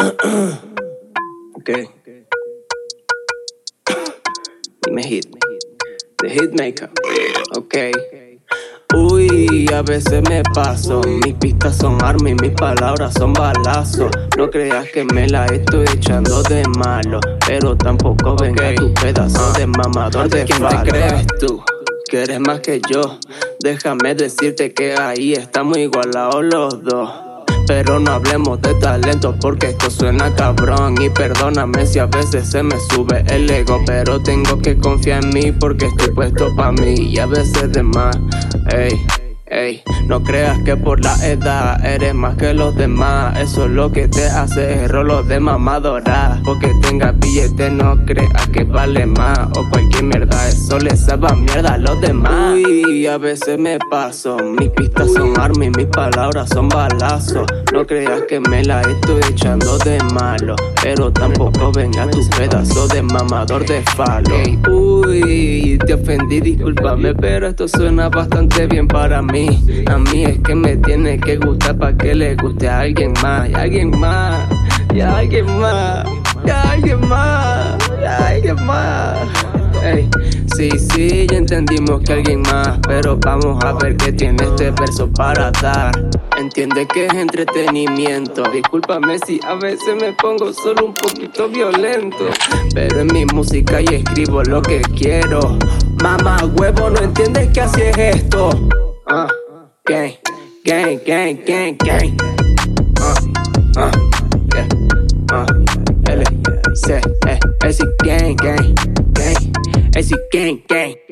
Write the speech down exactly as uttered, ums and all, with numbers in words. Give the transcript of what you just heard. Okay. Dime hit. The hitmaker. Okay. Uy, a veces me paso. Mis pistas son armas y mis palabras son balazos. No creas que me la estoy echando de malo, pero tampoco okay. Venga tu pedazo uh. de mamador de ¿quién te crees tú? Que eres más que yo. Déjame decirte que ahí estamos igualados los dos. Pero no hablemos de talento porque esto suena cabrón. Y perdóname si a veces se me sube el ego, pero tengo que confiar en mí porque estoy puesto pa' mí. Y a veces de más, ey, ey. No creas que por la edad eres más que los demás. Eso es lo que te hace rolo de mamadora. Porque tengas billete no creas que vale más o cualquier mierda. Eso le sabe a mierda a los demás. Uy, a veces me paso. Mis pistas son armas y mis palabras son balazos. No creas que me la estoy echando de malo, pero tampoco venga tu pedazo de mamador de falo. Uy, te ofendí, discúlpame, pero esto suena bastante bien para mí. A mí es que me tiene que gustar pa' que le guste a alguien más, y a alguien más, y a alguien más, y a alguien más, y a alguien más. Ey, sí, sí, ya entendimos que alguien más, pero vamos a ver qué tiene este verso para dar. Entiende que es entretenimiento. Discúlpame si a veces me pongo solo un poquito violento, pero en mi música y escribo lo que quiero. Mamá huevo, no entiendes que así es esto. Uh, gang, gang, gang, gang, gang. Uh, uh, yeah, uh, L, C, E, S, gang, gang, gang, S, gang, gang.